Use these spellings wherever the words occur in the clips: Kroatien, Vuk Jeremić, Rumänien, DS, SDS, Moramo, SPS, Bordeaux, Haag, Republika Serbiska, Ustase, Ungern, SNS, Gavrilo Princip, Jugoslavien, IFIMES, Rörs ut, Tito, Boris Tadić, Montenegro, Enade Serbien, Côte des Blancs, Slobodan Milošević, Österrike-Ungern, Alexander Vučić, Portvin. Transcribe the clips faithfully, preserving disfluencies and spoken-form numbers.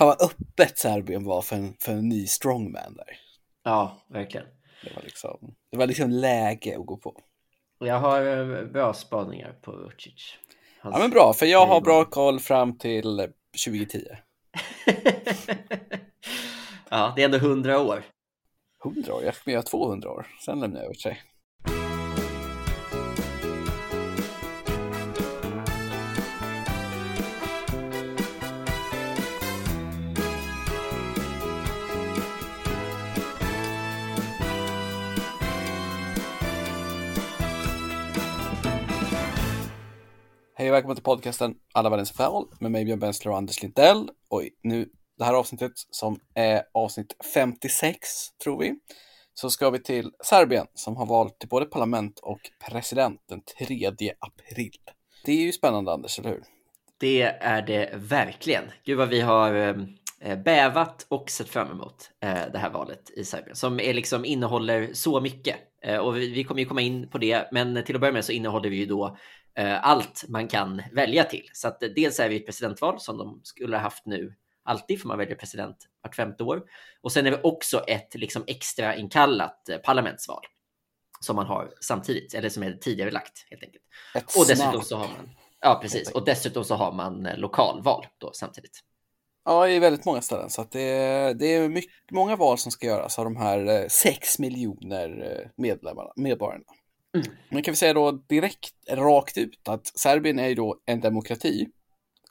fan vad öppet Serbien var för en, för en ny strongman där. Ja, verkligen. Det var liksom, det var liksom läge att gå på. Jag har bra spaningar på Vučić. Ja, men bra, för jag har bra koll fram till tjugo tio. Ja, det är ändå hundra år. Hundra år? Jag ska göra tvåhundra år. Sen lämnar jag över sig. Hej och välkommen till podcasten Alla världens affärer med mig Björn Bensler och Anders Lindell. Och nu det här avsnittet som är avsnitt femtiosex tror vi. Så ska vi till Serbien som har valt till både parlament och president den tredje april. Det är ju spännande, Anders, eller hur? Det är det verkligen. Gud vad vi har bävat och sett fram emot det här valet i Serbien. Som är liksom innehåller så mycket. Och vi kommer ju komma in på det. Men till att börja med så innehåller vi ju då allt man kan välja till. Så att dels är vi ett presidentval som de skulle ha haft nu alltid, för man väljer president vart femte år. Och sen är vi också ett liksom extra inkallat parlamentsval som man har samtidigt, eller som är tidigare lagt helt enkelt. Ett och dessutom så har man, ja precis, och dessutom så har man lokalval då samtidigt. Ja, i väldigt många ställen. Så att det, det är mycket, många val som ska göras av de här sex miljoner medlemmarna, medborgarna. Mm. Men kan vi säga då direkt, rakt ut, att Serbien är ju då en demokrati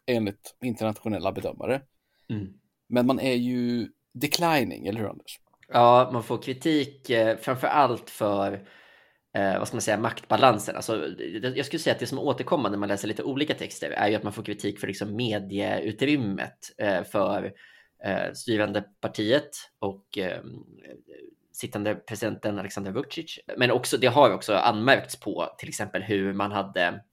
enligt internationella bedömare. Mm. Men man är ju declining, eller hur, Anders? Ja, man får kritik eh, framförallt för eh, vad ska man säga, maktbalansen. Alltså, jag skulle säga att det som återkommer när man läser lite olika texter är ju att man får kritik för liksom, medieutrymmet eh, för eh, styrande partiet och eh, sittande presidenten Alexander Vučić. Men också, det har också anmärkts på till exempel hur man hade,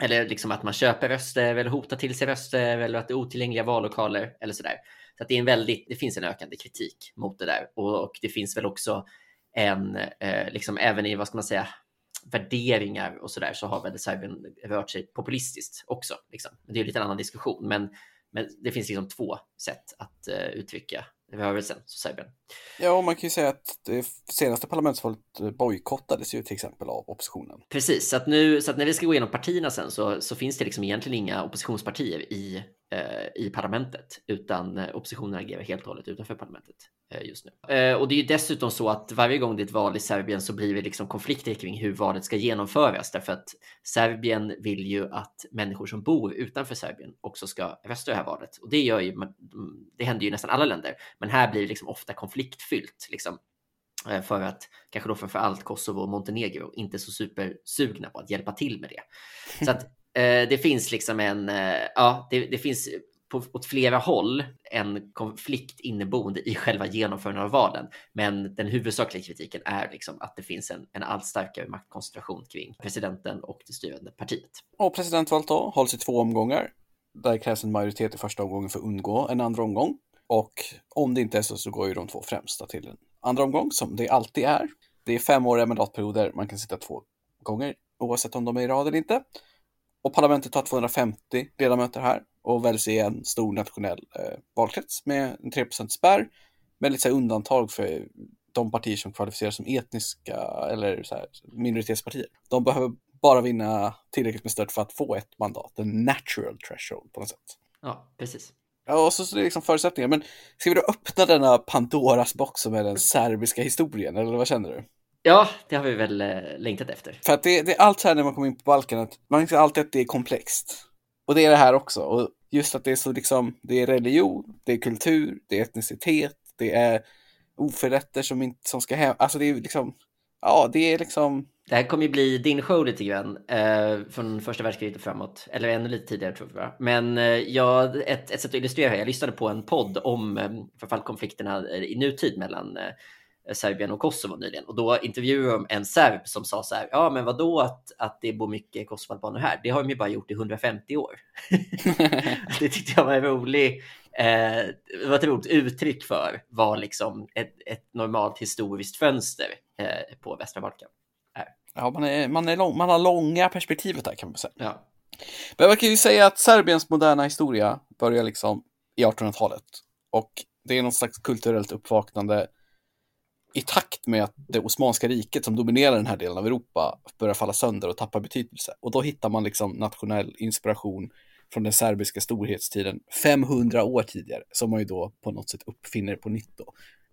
eller liksom att man köper röster eller hotar till sig röster eller att det är otillgängliga vallokaler eller sådär. Så att det är en väldigt, det finns en ökande kritik mot det där. Och, och det finns väl också en, eh, liksom även i vad ska man säga, värderingar och sådär så har väl Serbien rört sig populistiskt också. Liksom. Det är lite en annan diskussion, men, men det finns liksom två sätt att eh, uttrycka rörelsen, så Serbien. Ja, och man kan ju säga att det senaste parlamentsvalet bojkottades ju till exempel av oppositionen. Precis, så att, nu, så att när vi ska gå igenom partierna sen så, så finns det liksom egentligen inga oppositionspartier i, eh, i parlamentet, utan oppositionen agerar helt och hållet utanför parlamentet eh, just nu. Eh, och det är ju dessutom så att varje gång det är ett val i Serbien så blir det liksom konflikter kring hur valet ska genomföras, därför att Serbien vill ju att människor som bor utanför Serbien också ska rösta det här valet. Och det gör ju, det händer ju nästan alla länder. Men här blir det liksom ofta konfliktfyllt liksom, för att kanske då framförallt Kosovo och Montenegro inte är så supersugna på att hjälpa till med det. Så att eh, det finns liksom en, eh, ja det, det finns på, åt flera håll en konflikt inneboende i själva genomförandet av valen. Men den huvudsakliga kritiken är liksom att det finns en, en allt starkare maktkoncentration kring presidenten och det styrande partiet. Och presidentvalet då hålls i två omgångar. Där krävs en majoritet i första omgången för att undgå en andra omgång. Och om det inte är så, så går ju de två främsta till en andra omgång, som det alltid är. Det är femåriga mandatperioder, man kan sitta två gånger, oavsett om de är i rad eller inte. Och parlamentet har tvåhundrafemtio ledamöter här och väljs i en stor nationell eh, valkrets med en tre procent spärr, med lite så här undantag för de partier som kvalificerar som etniska eller så här, minoritetspartier. De behöver bara vinna tillräckligt med stöd för att få ett mandat, en natural threshold på något sätt. Ja, precis. Ja, och så, så det är liksom förutsättningar. Men ska vi då öppna denna Pandoras box som är den serbiska historien, eller vad känner du? Ja, det har vi väl eh, längtat efter. För att det, det är allt så här när man kommer in på Balkan, att man ser alltid att det är komplext. Och det är det här också. Och just att det är så liksom, det är religion, det är kultur, det är etnicitet, det är oförrätter som, inte, som ska hem. Alltså det är liksom, ja det är liksom... Det här kommer ju bli din show lite grann eh, från första världskriget och framåt. Eller ännu lite tidigare tror jag. Men eh, jag, ett, ett sätt att illustrera här. Jag lyssnade på en podd om eh, framförallt konflikterna i nutid mellan eh, Serbien och Kosovo nyligen. Och då intervjuade de en serb som sa så här: ja men vadå att, att det bor mycket kosovoalbaner här? Det har de ju bara gjort i hundrafemtio år. Det tyckte jag var en rolig... Eh, det var ett roligt uttryck för vad liksom ett, ett normalt historiskt fönster eh, på västra Balkan. Ja, man, är, man, är lång, man har långa perspektivet där kan man säga. Ja. Men man kan ju säga att Serbiens moderna historia börjar liksom i artonhundratalet. Och det är någon slags kulturellt uppvaknande i takt med att det Osmanska riket som dominerar den här delen av Europa börjar falla sönder och tappa betydelse. Och då hittar man liksom nationell inspiration från den serbiska storhetstiden femhundra år tidigare, som man ju då på något sätt uppfinner på nytt då.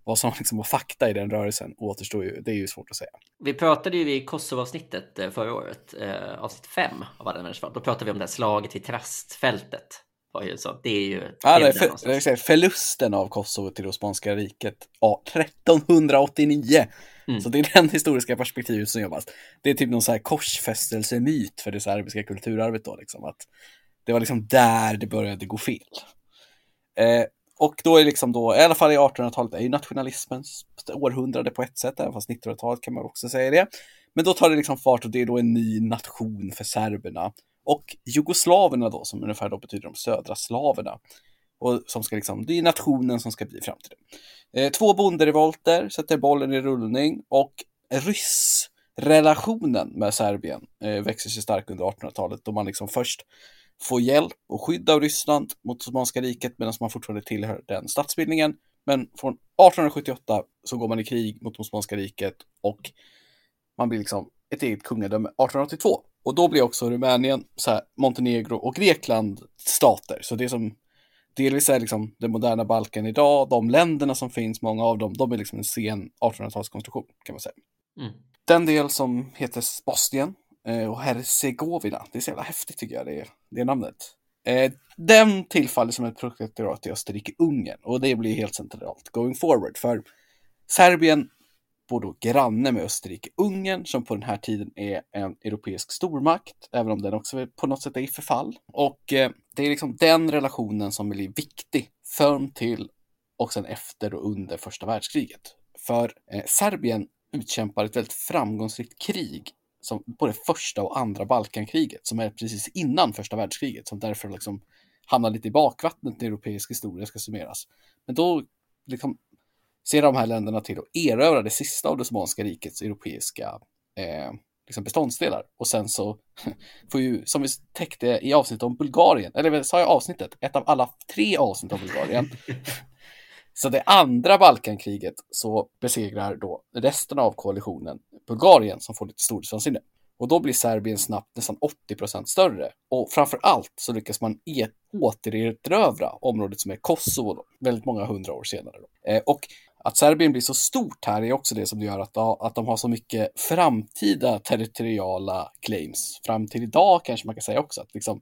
Vad som liksom var fakta i den rörelsen återstår ju, det är ju svårt att säga. Vi pratade ju i Kosovo-avsnittet förra året, eh, avsnitt fem av Allmänhetsfall. Då pratade vi om det här slaget i Trastfältet. Så det är ju ja, det är för, det är förlusten av Kosovo till det Osmanska riket ja, trettonhundraåttionio. Mm. Så det är den historiska perspektivet som jobbas. Det är typ någon så här korsfästelsemyt för det serbiska kulturarvet då, liksom, att det var liksom där det började gå fel. Eh, och då är liksom då, i alla fall i artonhundratalet, är ju nationalismens århundrade på ett sätt, även fast nittonhundratalet kan man också säga det. Men då tar det liksom fart och det är då en ny nation för serberna. Och jugoslaverna då, som ungefär då betyder de södra slaverna. Och som ska liksom, det är nationen som ska bli framtiden. Eh, två bonderevolter sätter bollen i rullning. Och ryssrelationen med Serbien eh, växer sig stark under artonhundratalet. Då man liksom först får hjälp och skydd av Ryssland mot Osmanska riket. Medan man fortfarande tillhör den statsbildningen. Men från artonhundrasjuttioåtta så går man i krig mot Osmanska riket. Och man blir liksom ett eget kungadöme artonhundraåttiotvå. Och då blir också Rumänien, så här, Montenegro och Grekland stater. Så det som delvis är liksom den moderna Balkan idag, de länderna som finns, många av dem, de är liksom en sen artonhundratalskonstruktion kan man säga. Mm. Den del som heter Bosnien eh, och Hercegovina, det är så jävla häftigt tycker jag det, det namnet. Eh, den tillfaller som ett protektorat i Österrike-Ungern och det blir helt centralt going forward för Serbien. Både granne med Österrike-Ungern som på den här tiden är en europeisk stormakt, även om den också på något sätt är i förfall. Och eh, det är liksom den relationen som blir viktig fram till och sen efter och under första världskriget. För eh, Serbien utkämpar ett väldigt framgångsrikt krig som både första och andra Balkankriget som är precis innan första världskriget, som därför liksom hamnar lite i bakvattnet när europeisk historia ska summeras. Men då liksom ser de här länderna till att erövra det sista av det Osmanska rikets europeiska eh, liksom beståndsdelar. Och sen så får ju, som vi täckte i avsnittet om Bulgarien, eller sa jag avsnittet, ett av alla tre avsnitt om Bulgarien. Så det andra Balkankriget så besegrar då resten av koalitionen Bulgarien som får lite storhetsvansinne. Och då blir Serbien snabbt nästan åttio procent större. Och framför allt så lyckas man e- återerövra området som är Kosovo då, väldigt många hundra år senare. Då. Eh, och att Serbien blir så stort här är också det som det gör att, att de har så mycket framtida territoriala claims. Fram till idag kanske man kan säga också. Att liksom,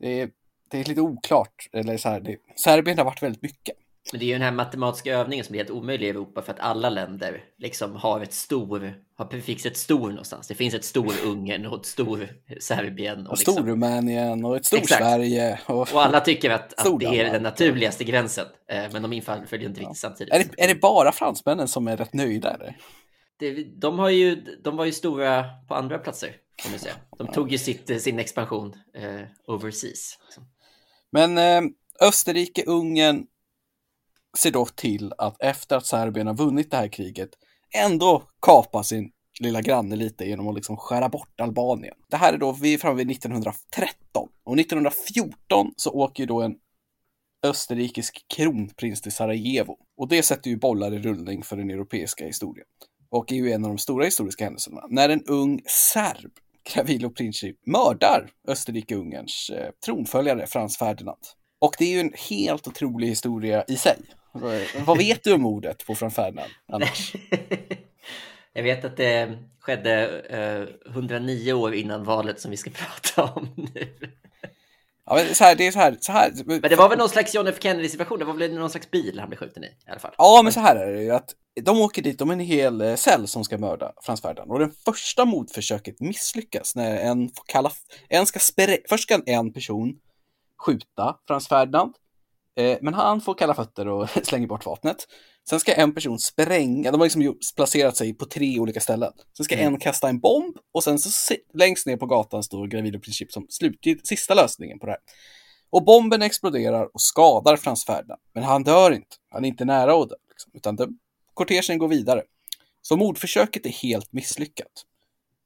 det, är, det är lite oklart. Eller så här, det, Serbien har varit väldigt mycket. Men det är ju den här matematiska övningen som är helt omöjlig i Europa för att alla länder liksom har ett stor, har prefixet stor någonstans. Det finns ett stor Ungern och ett stor Serbien. Och, och liksom, stor Rumänien och ett stor exakt. Sverige. Och, och alla tycker att, att det är den naturligaste gränsen. Men de infall följer inte riktigt ja. Samtidigt. Är det, är det bara fransmännen som är rätt nöjda? Eller? Det, de, har ju, de var ju stora på andra platser, kan man säga. De tog ju sitt, sin expansion eh, overseas. Liksom. Men eh, Österrike, Ungern ser dock till att efter att Serbien har vunnit det här kriget ändå kapa sin lilla granne lite genom att liksom skära bort Albanien. Det här är då, vi är framme vid nittonhundratretton och nittonhundrafjorton så åker ju då en österrikisk kronprins till Sarajevo och det sätter ju bollar i rullning för den europeiska historien och är ju en av de stora historiska händelserna när en ung serb, Gavrilo Princip, mördar Österrike-Ungerns eh, tronföljare Franz Ferdinand. Och det är ju en helt otrolig historia i sig. Vad vet du om mordet på Franz Ferdinand annars? Jag vet att det skedde eh, hundranio år innan valet som vi ska prata om nu. Ja, men så här, det är så här, så här. Men det var väl någon slags John F. Kennedy-situation? Det var väl någon slags bil han blev skjuten i i alla fall? Ja, men så här är det ju att de åker dit, de är en hel cell som ska mörda Franz Ferdinand. Och det första mordförsöket misslyckas när en får kalla... En ska spere, först ska en person skjuta Franz Ferdinand, eh, men han får kalla fötter och slänger bort vapnet. Sen ska en person spränga, de har liksom placerat sig på tre olika ställen. Sen ska mm. en kasta en bomb och sen så längst ner på gatan står Gavrilo Princip som slutgiltigt sista lösningen på det här. Och bomben exploderar och skadar Franz Ferdinand, men han dör inte. Han är inte nära åden, liksom, utan det, kortegen går vidare. Så mordförsöket är helt misslyckat.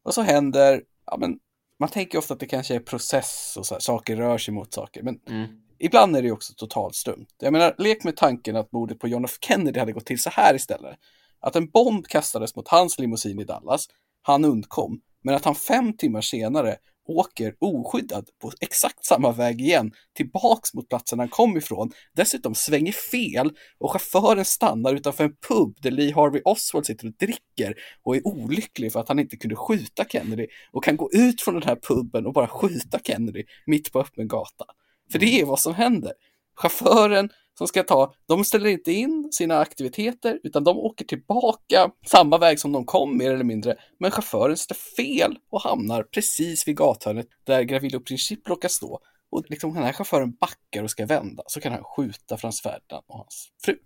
Och så händer, ja men man tänker ofta att det kanske är process och så här, saker rör sig mot saker. Men mm. ibland är det också totalt stumt. Jag menar, lek med tanken att mordet på John F. Kennedy hade gått till så här istället. Att en bomb kastades mot hans limousin i Dallas, han undkom, men att han fem timmar senare åker oskyddad på exakt samma väg igen, tillbaks mot platsen han kom ifrån, dessutom svänger fel och chauffören stannar utanför en pub där Lee Harvey Oswald sitter och dricker och är olycklig för att han inte kunde skjuta Kennedy och kan gå ut från den här puben och bara skjuta Kennedy mitt på öppen gata. För det är vad som händer. Chauffören som ska ta, de ställer inte in sina aktiviteter utan de åker tillbaka samma väg som de kom, mer eller mindre, men chauffören står fel och hamnar precis vid gathörnet där Gavrilo Princip råkar stå, och liksom den här chauffören backar och ska vända, så kan han skjuta Franz Ferdinand och hans fru.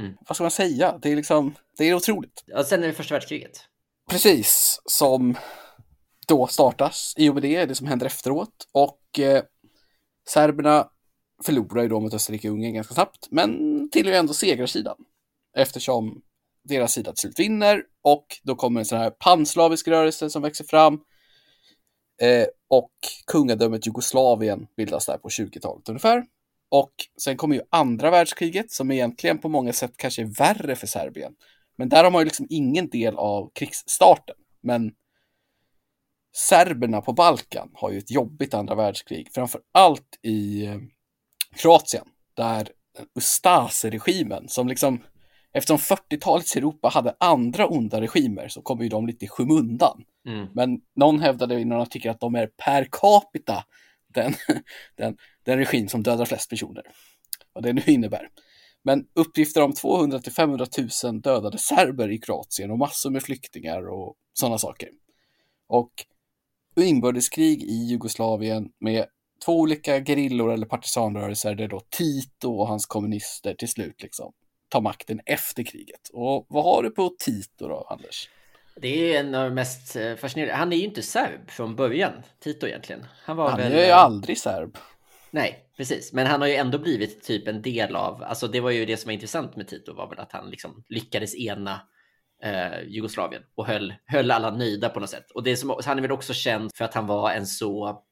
Mm. Vad ska man säga? Det är liksom, det är otroligt. Ja, sen är det första världskriget. Precis, som då startas i och med det, det som händer efteråt, och eh, serberna förlorar ju då mot Österrike-Ungern ganska snabbt, men till och med ändå segrarsidan, eftersom deras sida till slut vinner, och då kommer en sån här panslavisk rörelse som växer fram, eh, och kungadömet Jugoslavien bildas där på tjugotalet ungefär, och sen kommer ju andra världskriget som egentligen på många sätt kanske är värre för Serbien, men där har man ju liksom ingen del av krigsstarten, men serberna på Balkan har ju ett jobbigt andra världskrig, framförallt i Kroatien, där Ustase-regimen, som liksom, eftersom fyrtiotalets Europa hade andra onda regimer, så kom ju de lite i skymundan. Mm. Men någon hävdade i någon artikel att de är per capita den, den, den regim som dödar flest personer. Vad det nu innebär. Men uppgifter om tvåhundra till femhundratusen dödade serber i Kroatien och massor med flyktingar och sådana saker. Och inbördeskrig i Jugoslavien med två olika gerillor eller partisanrörelser där då Tito och hans kommunister till slut liksom tar makten efter kriget. Och vad har du på Tito då, Anders? Det är en av de mest fascinerande. Han är ju inte serb från början, Tito egentligen. Han var han väl... är ju aldrig serb. Nej, precis. Men han har ju ändå blivit typ en del av... Alltså det var ju det som var intressant med Tito, var väl att han liksom lyckades ena eh, Jugoslavien och höll, höll alla nöjda på något sätt. Och det som, han är väl också känd för att han var en så...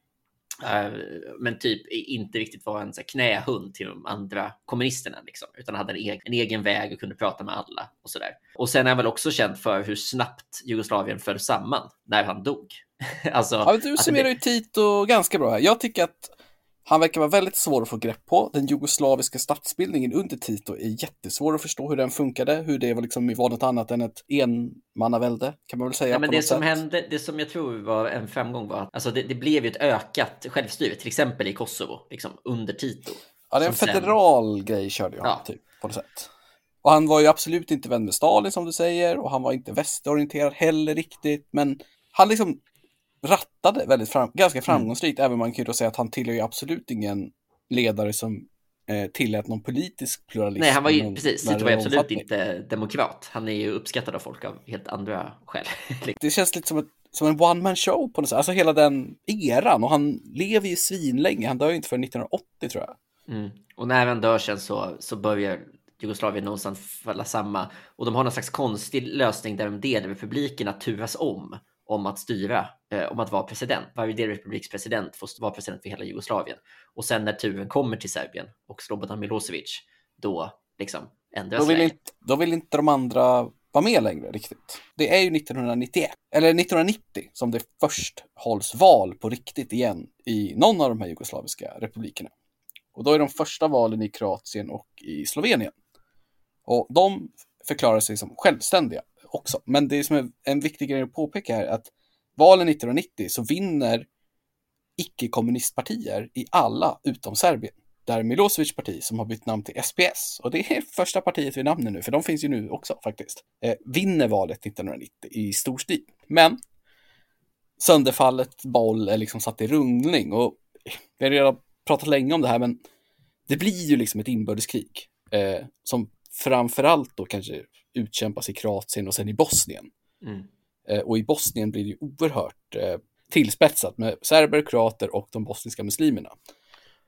men typ inte riktigt var en så knähund till de andra kommunisterna liksom, utan hade en egen, en egen väg och kunde prata med alla och sådär. Och sen är han väl också känd för hur snabbt Jugoslavien föll samman när han dog. Alltså, ja, du summerar ju Tito ganska bra här. Jag tycker att han verkar vara väldigt svår att få grepp på. Den jugoslaviska statsbildningen under Tito är jättesvår att förstå hur den funkade. Hur det var, liksom, var något annat än ett enmannavälde, kan man väl säga. Ja, men på det, något som sätt. Hände, det som jag tror var en framgång var att alltså det, det blev ju ett ökat självstyre, till exempel i Kosovo, liksom, under Tito. Ja, det är en federal sen... grej körde jag, ja. Typ, på något sätt. Och han var ju absolut inte vän med Stalin, som du säger. Och han var inte västorienterad heller riktigt. Men han liksom... rattade väldigt fram, ganska framgångsrikt, mm. även man kan ju då säga att han tillhör ju absolut ingen ledare som eh, tillät någon politisk pluralism. Nej, han var ju precis, det var absolut inte demokrat. Han är ju uppskattad av folk av helt andra skäl. Det känns lite som, ett, som en one-man show på något sätt, alltså hela den eran, och han lever ju svinlänge, han dör ju inte förrän nittonhundraåttio tror jag. Mm. Och när han dör sen så, så börjar Jugoslavien någonstans falla samma, och de har någon slags konstig lösning där de delar republikerna turas om om att styra, eh, om att vara president. Varje delrepubliks president får vara president för hela Jugoslavien. Och sen när turen kommer till Serbien och Slobodan Milošević, då liksom ändras då vill läget. Inte, då vill inte de andra vara med längre riktigt. Det är ju nittonhundranittioett, eller nittonhundranittio, som det först hålls val på riktigt igen i någon av de här jugoslaviska republikerna. Och då är de första valen i Kroatien och i Slovenien. Och de förklarar sig som självständiga också. Men det som är en viktig grej att påpeka är att valen nittonhundranittio så vinner icke-kommunistpartier i alla utom Serbien. Där Milošević parti, som har bytt namn till S P S, och det är första partiet vid namnen nu, för de finns ju nu också faktiskt, eh, vinner valet nittonhundranittio i stor stil. Men sönderfallet boll är liksom satt i rundning, och vi har redan pratat länge om det här, men det blir ju liksom ett inbördeskrig eh, som framförallt då kanske utkämpas i Kroatien och sen i Bosnien. Mm. Eh, och i Bosnien blir det ju oerhört eh, tillspetsat med serber, kroater och de bosniska muslimerna.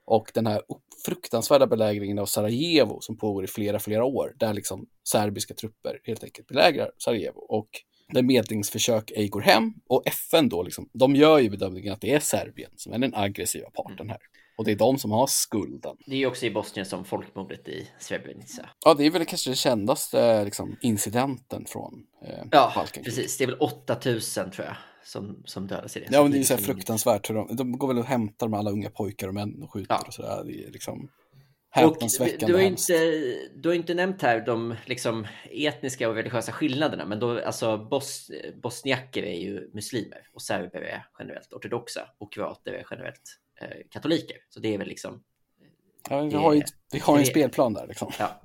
Och den här fruktansvärda belägringen av Sarajevo som pågår i flera, flera år, där liksom serbiska trupper helt enkelt belägrar Sarajevo. Och där medlingsförsök ej går hem, och F N då liksom, de gör ju bedömningen att det är Serbien som är den aggressiva parten här. Och det är de som har skulden. Det är ju också i Bosnien som folkmordet i Srebrenica. Ja, det är väl kanske det kändaste liksom, incidenten från eh, ja, Balkan. Precis. Det är väl åtta tusen tror jag som, som dödas i det. Ja, men det är ju så här fruktansvärt. Hur de, de går väl och hämtar med alla unga pojkar och män och skjuter ja. Och sådär. Det är liksom... Och du har, inte, du har inte nämnt här de liksom etniska och religiösa skillnaderna, men då, alltså bos, bosniaker är ju muslimer och serber är generellt ortodoxa och kroater är generellt eh, katoliker. Så det är väl liksom... Ja, vi har ju, vi har ju en spelplan där liksom. Ja.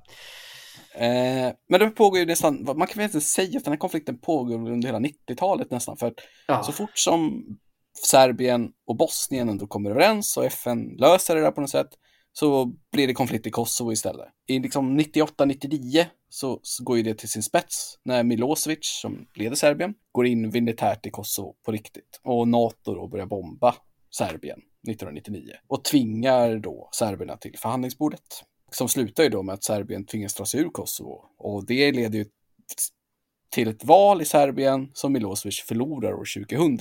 Eh, men det pågår ju nästan, man kan väl inte säga att den här konflikten pågår under hela nittiotalet nästan, för att ja. Så fort som Serbien och Bosnien ändå kommer överens och F N löser det där på något sätt, så blir det konflikt i Kosovo istället. I liksom nittioåtta nittionio så, så går ju det till sin spets när Milošević, som leder Serbien, går in militärt i Kosovo på riktigt. Och NATO då börjar bomba Serbien nittonhundranittionio och tvingar då serberna till förhandlingsbordet. Som slutar ju då med att Serbien tvingas dra sig ur Kosovo. Och det leder ju till ett val i Serbien som Milošević förlorar år tvåtusen.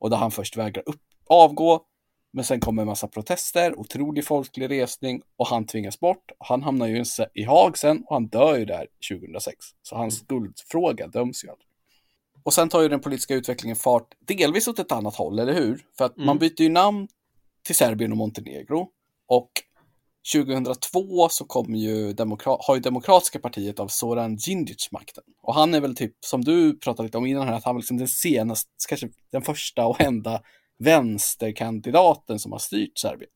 Och där han först vägrar upp, avgå. Men sen kommer en massa protester, otrolig folklig resning och han tvingas bort. Han hamnar ju i Haag sen och han dör ju där tjugohundrasex. Så hans skuldfråga döms ju aldrig. Och sen tar ju den politiska utvecklingen fart delvis åt ett annat håll, eller hur? För att mm. man byter ju namn till Serbien och Montenegro. Och tjugohundratvå så kom ju demokra- har ju Demokratiska partiet av Zoran Đinđić makten. Och han är väl typ, som du pratade lite om innan här, att han var liksom den senaste, kanske den första och enda vänsterkandidaten som har styrt Serbien.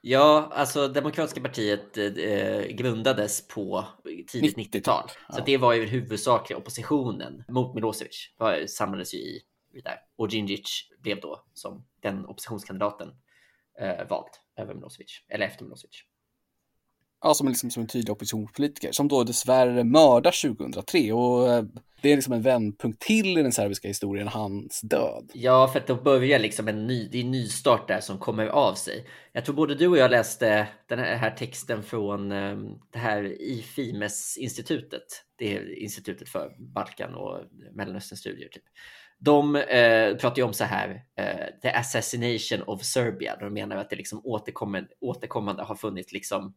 Ja, alltså Demokratiska partiet eh, grundades på tidigt nittiotal. Ja. Så det var ju huvudsakligen oppositionen mot Milošević. Var, samlades ju i, i där. Och Đinđić blev då som den oppositionskandidaten eh, vald över Milošević, eller efter Milošević. Ja, som, liksom, som en tydlig oppositionspolitiker som då dessvärre mördar tjugohundratre och det är liksom en vändpunkt till i den serbiska historien, hans död. Ja, för att då börjar liksom en ny, det är en ny start där som kommer av sig. Jag tror både du och jag läste den här texten från det här IFIMES-institutet, det är institutet för Balkan och Mellanösternstudier typ. De eh, pratar ju om så här, eh, the assassination of Serbia. De menar att det liksom återkommande, återkommande har funnits liksom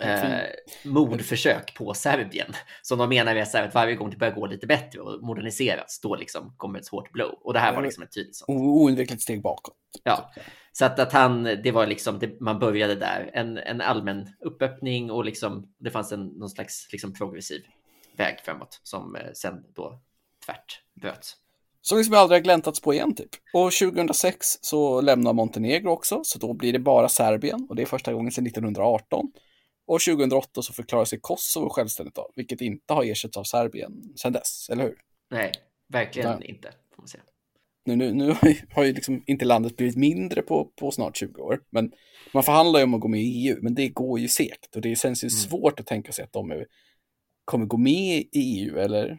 eh, mordförsök på Serbien som de menar är så här, att varje gång det börjar gå lite bättre och moderniseras då liksom kommer ett hårt blow, och det här var liksom ett tydligt sånt oundvikligt steg bakåt. Ja, så att, att han, det var liksom det, man började där, en, en allmän uppöppning och liksom det fanns en, någon slags liksom progressiv väg framåt som eh, sen då tvärt bröts. Som liksom aldrig har gläntats på igen typ. Och tjugohundrasex så lämnar Montenegro också, så då blir det bara Serbien, och det är första gången sedan nittonhundraarton. Och tjugohundraåtta så förklarar sig Kosovo självständigt av, vilket inte har ersatts av Serbien sedan dess, eller hur? Nej, verkligen Nej. inte, får man säga. Nu, nu, nu har ju liksom inte landet blivit mindre på, på snart tjugo år, men man förhandlar ju om att gå med i E U, men det går ju segt, och det känns ju mm. svårt att tänka sig att de är, kommer gå med i E U, eller...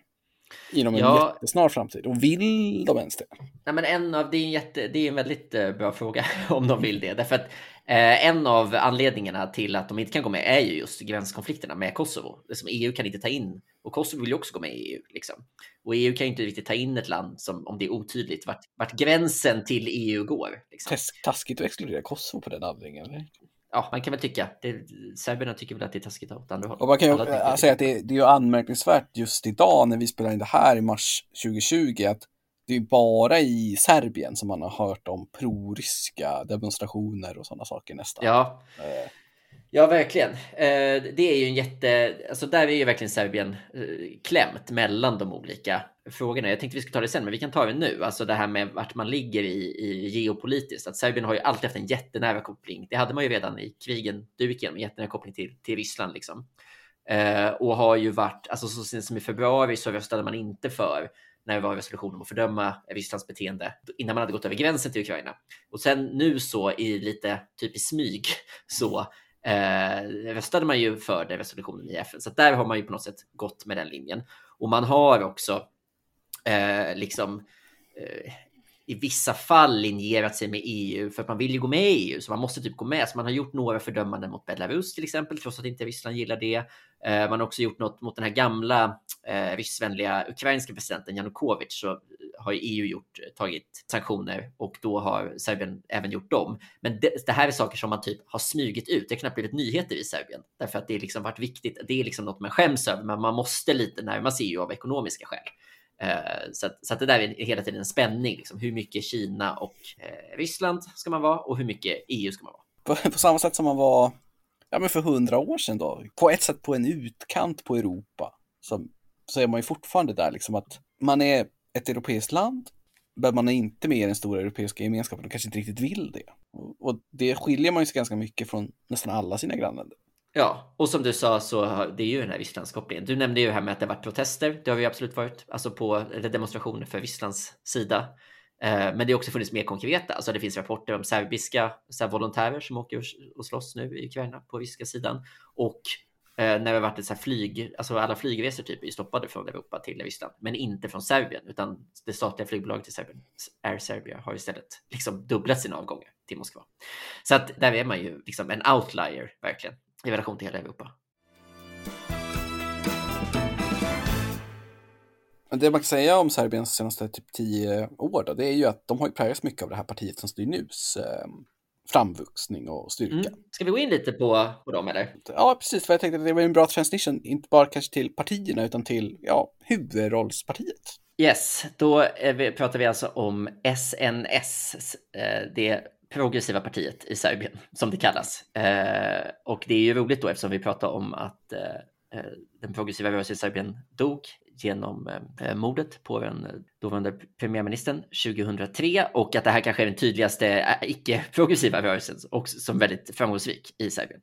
inom en ja, jättesnar framtid. Och vill de ens det? Nej, men en av, det, är en jätte, det är en väldigt bra fråga om de vill det. Därför att eh, en av anledningarna till att de inte kan gå med är ju just gränskonflikterna med Kosovo. Liksom E U kan inte ta in, och Kosovo vill ju också gå med i E U. Liksom. Och E U kan ju inte riktigt ta in ett land som, om det är otydligt vart, vart gränsen till E U går. Liksom. Taskigt att exkludera Kosovo på den anledningen, eller? Ja, man kan väl tycka. Det, serberna tycker väl att det är taskigt åt andra hållet. Och man kan ju säga det. att det, det är ju anmärkningsvärt just idag när vi spelar in det här i mars tjugotjugo, att det är bara i Serbien som man har hört om proryska demonstrationer och sådana saker nästan. Ja, eh. ja verkligen. Eh, det är ju en jätte... Alltså där är ju verkligen Serbien eh, klämt mellan de olika frågorna. Jag tänkte vi skulle ta det sen, men vi kan ta det nu. Alltså det här med vart man ligger i, i geopolitiskt. Att Serbien har ju alltid haft en jättenära koppling. Det hade man ju redan i krigen du gick igenom, en jättenära koppling till, till Ryssland liksom. Eh, och har ju varit, alltså så sent som i februari så röstade man inte för när det var resolution om att fördöma Rysslands beteende innan man hade gått över gränsen till Ukraina. Och sen nu så i lite typ i smyg så eh, röstade man ju för den resolutionen i F N. Så att där har man ju på något sätt gått med den linjen. Och man har också Eh, liksom eh, i vissa fall linjerat sig med E U för att man vill ju gå med i E U, så man måste typ gå med. Så man har gjort några fördömanden mot Belarus till exempel, trots att inte Ryssland gillar det. eh, Man har också gjort något mot den här gamla eh, ryssvänliga ukrainska presidenten Janukovic, så har E U gjort, tagit sanktioner, och då har Serbien även gjort dem. Men det, det här är saker som man typ har smugit ut. Det har knappt blivit nyheter i Serbien, därför att det liksom varit viktigt. Det är liksom något man skäms över, men man måste lite närma sig E U av ekonomiska skäl. Så att, så att det där är hela tiden en spänning liksom. Hur mycket Kina och eh, Ryssland ska man vara, och hur mycket E U ska man vara. På, på samma sätt som man var ja, men för hundra år sedan då, på ett sätt på en utkant på Europa, så, så är man ju fortfarande där liksom, att man är ett europeiskt land, men man är inte med i den stora europeiska gemenskapen och kanske inte riktigt vill det. Och, och det skiljer man ju sig ganska mycket från nästan alla sina grannländer. Ja, och som du sa så det är ju den här Rysslandskopplingen. Du nämnde ju här med att det har varit protester. Det har vi absolut varit, alltså på demonstrationer för Rysslands sida. Men det har också funnits mer konkreta. Alltså det finns rapporter om serbiska så här, volontärer som åker och slåss nu i Ukraina på ryska sidan. Och eh, när det har varit ett så här flyg, alltså alla flygresor typ är stoppade från Europa till Ryssland. Men inte från Serbien, utan det statliga flygbolaget till Serbien, Air Serbia, har istället liksom dubblat sina avgångar till Moskva. Så att där är man ju liksom en outlier verkligen i relation till hela Europa. Det man kan säga om Serbiens senaste typ tio år då, det är ju att de har ju präglats mycket av det här partiet som styr nus eh, framvuxning och styrka. Mm. Ska vi gå in lite på, på dem eller? Ja, precis. För jag tänkte att det var en bra transition, inte bara kanske till partierna utan till ja, huvudrollspartiet. Yes, då vi, pratar vi alltså om S N S. Eh, det progressiva partiet i Serbien, som det kallas. Eh, och det är ju roligt då, eftersom vi pratar om att eh, den progressiva rörelsen i Serbien dog genom eh, mordet på den dåvarande premiärministern tjugohundratre, och att det här kanske är den tydligaste icke-progressiva rörelsen och som väldigt framgångsrik i Serbien.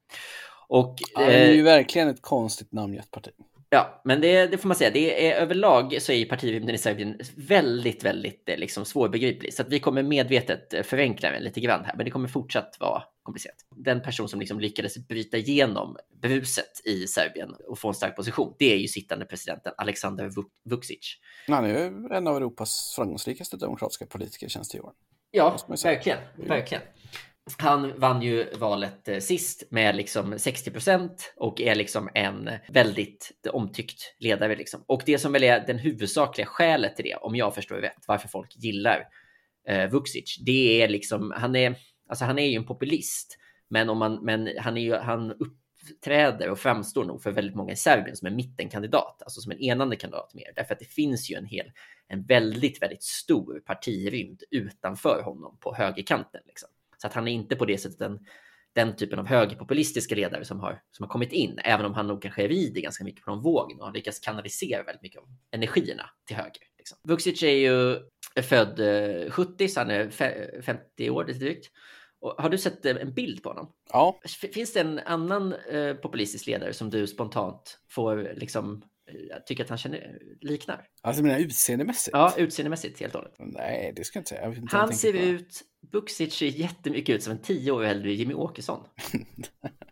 Och, eh, ja, det är ju verkligen ett konstigt namngett parti. Ja, men det, det får man säga. Det är, överlag så är partivimden i Serbien väldigt, väldigt liksom, svårbegriplig. Så att vi kommer medvetet förenkla den lite grann här. Men det kommer fortsatt vara komplicerat. Den person som liksom lyckades bryta igenom bruset i Serbien och få en stark position, det är ju sittande presidenten Alexander Vučić. Han är ju en av Europas framgångsrikaste demokratiska politiker, känns det i år. Ja, verkligen, verkligen. Han vann ju valet sist med liksom sextio procent och är liksom en väldigt omtyckt ledare. Liksom. Och det som väl är den huvudsakliga skälet till det, om jag förstår rätt, varför folk gillar eh, Vučić, det är liksom, han är, alltså han är ju en populist, men, om man, men han, är ju, han uppträder och framstår nog för väldigt många i Serbien som en mittenkandidat, alltså som en enande kandidat mer. Därför att det finns ju en hel, en väldigt, väldigt stor partirymd utanför honom på högerkanten liksom. Så att han är inte på det sättet den, den typen av högerpopulistiska ledare som har, som har kommit in. Även om han nog kanske rider ganska mycket på de vågen och har lyckats kanalisera väldigt mycket av energierna till höger. Liksom. Vučić är ju född sjuttio, så han är femtio år lite drygt. Och har du sett en bild på honom? Ja. Finns det en annan eh, populistisk ledare som du spontant får liksom... Jag tycker att han känner, liknar. Alltså menar utseendemässigt? Ja, utseendemässigt helt och hållet. Nej, det ska jag inte säga. Jag inte han ser på. ut, Vučić ser jättemycket ut som en tio år äldre Jimmy Åkesson.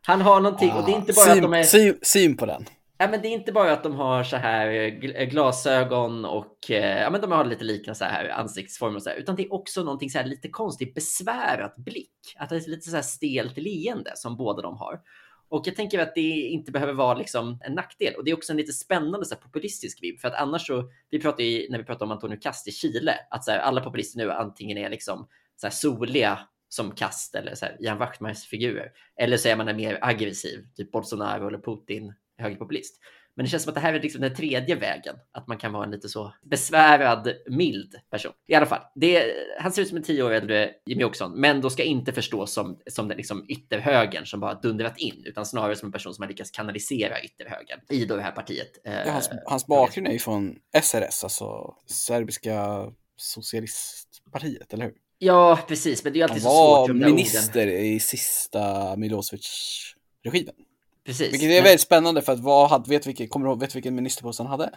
Han har någonting, ah, och det är inte bara syn, att de är... Syn, syn på den. Ja, men det är inte bara att de har så här glasögon och ja, men de har lite liknande så här ansiktsformer och så här, utan det är också någonting så här lite konstigt, besvärat blick. Att det är lite så här stelt leende som båda de har. Och jag tänker att det inte behöver vara liksom en nackdel. Och det är också en lite spännande så här, populistisk vibb. För att annars så, vi pratar ju, när vi pratar om Antonio Cast i Chile, att så här, alla populister nu antingen är liksom så här, soliga som Cast eller så här, Jan Wachtmeister-figurer. Eller så är man en mer aggressiv, typ Bolsonaro eller Putin, högerpopulist. Men det känns som att det här är liksom den tredje vägen. Att man kan vara en lite så besvärad, mild person. I alla fall, det är, han ser ut som en tio år äldre Jimmy Åkesson. Men då ska inte förstås som, som den liksom ytterhögern som bara dundrat in. Utan snarare som en person som har lyckats kanalisera ytterhögern i då det här partiet. Eh, ja, hans, hans bakgrund är ju från S R S, alltså Serbiska socialistpartiet, eller hur? Ja, precis. Men det är alltid så svårt. Han var minister i sista Milošević-regimen. Precis. Vilket är men... väldigt spännande för att vad hade, vet vilken, kommer du ihåg, vet vilken ministerpost han hade?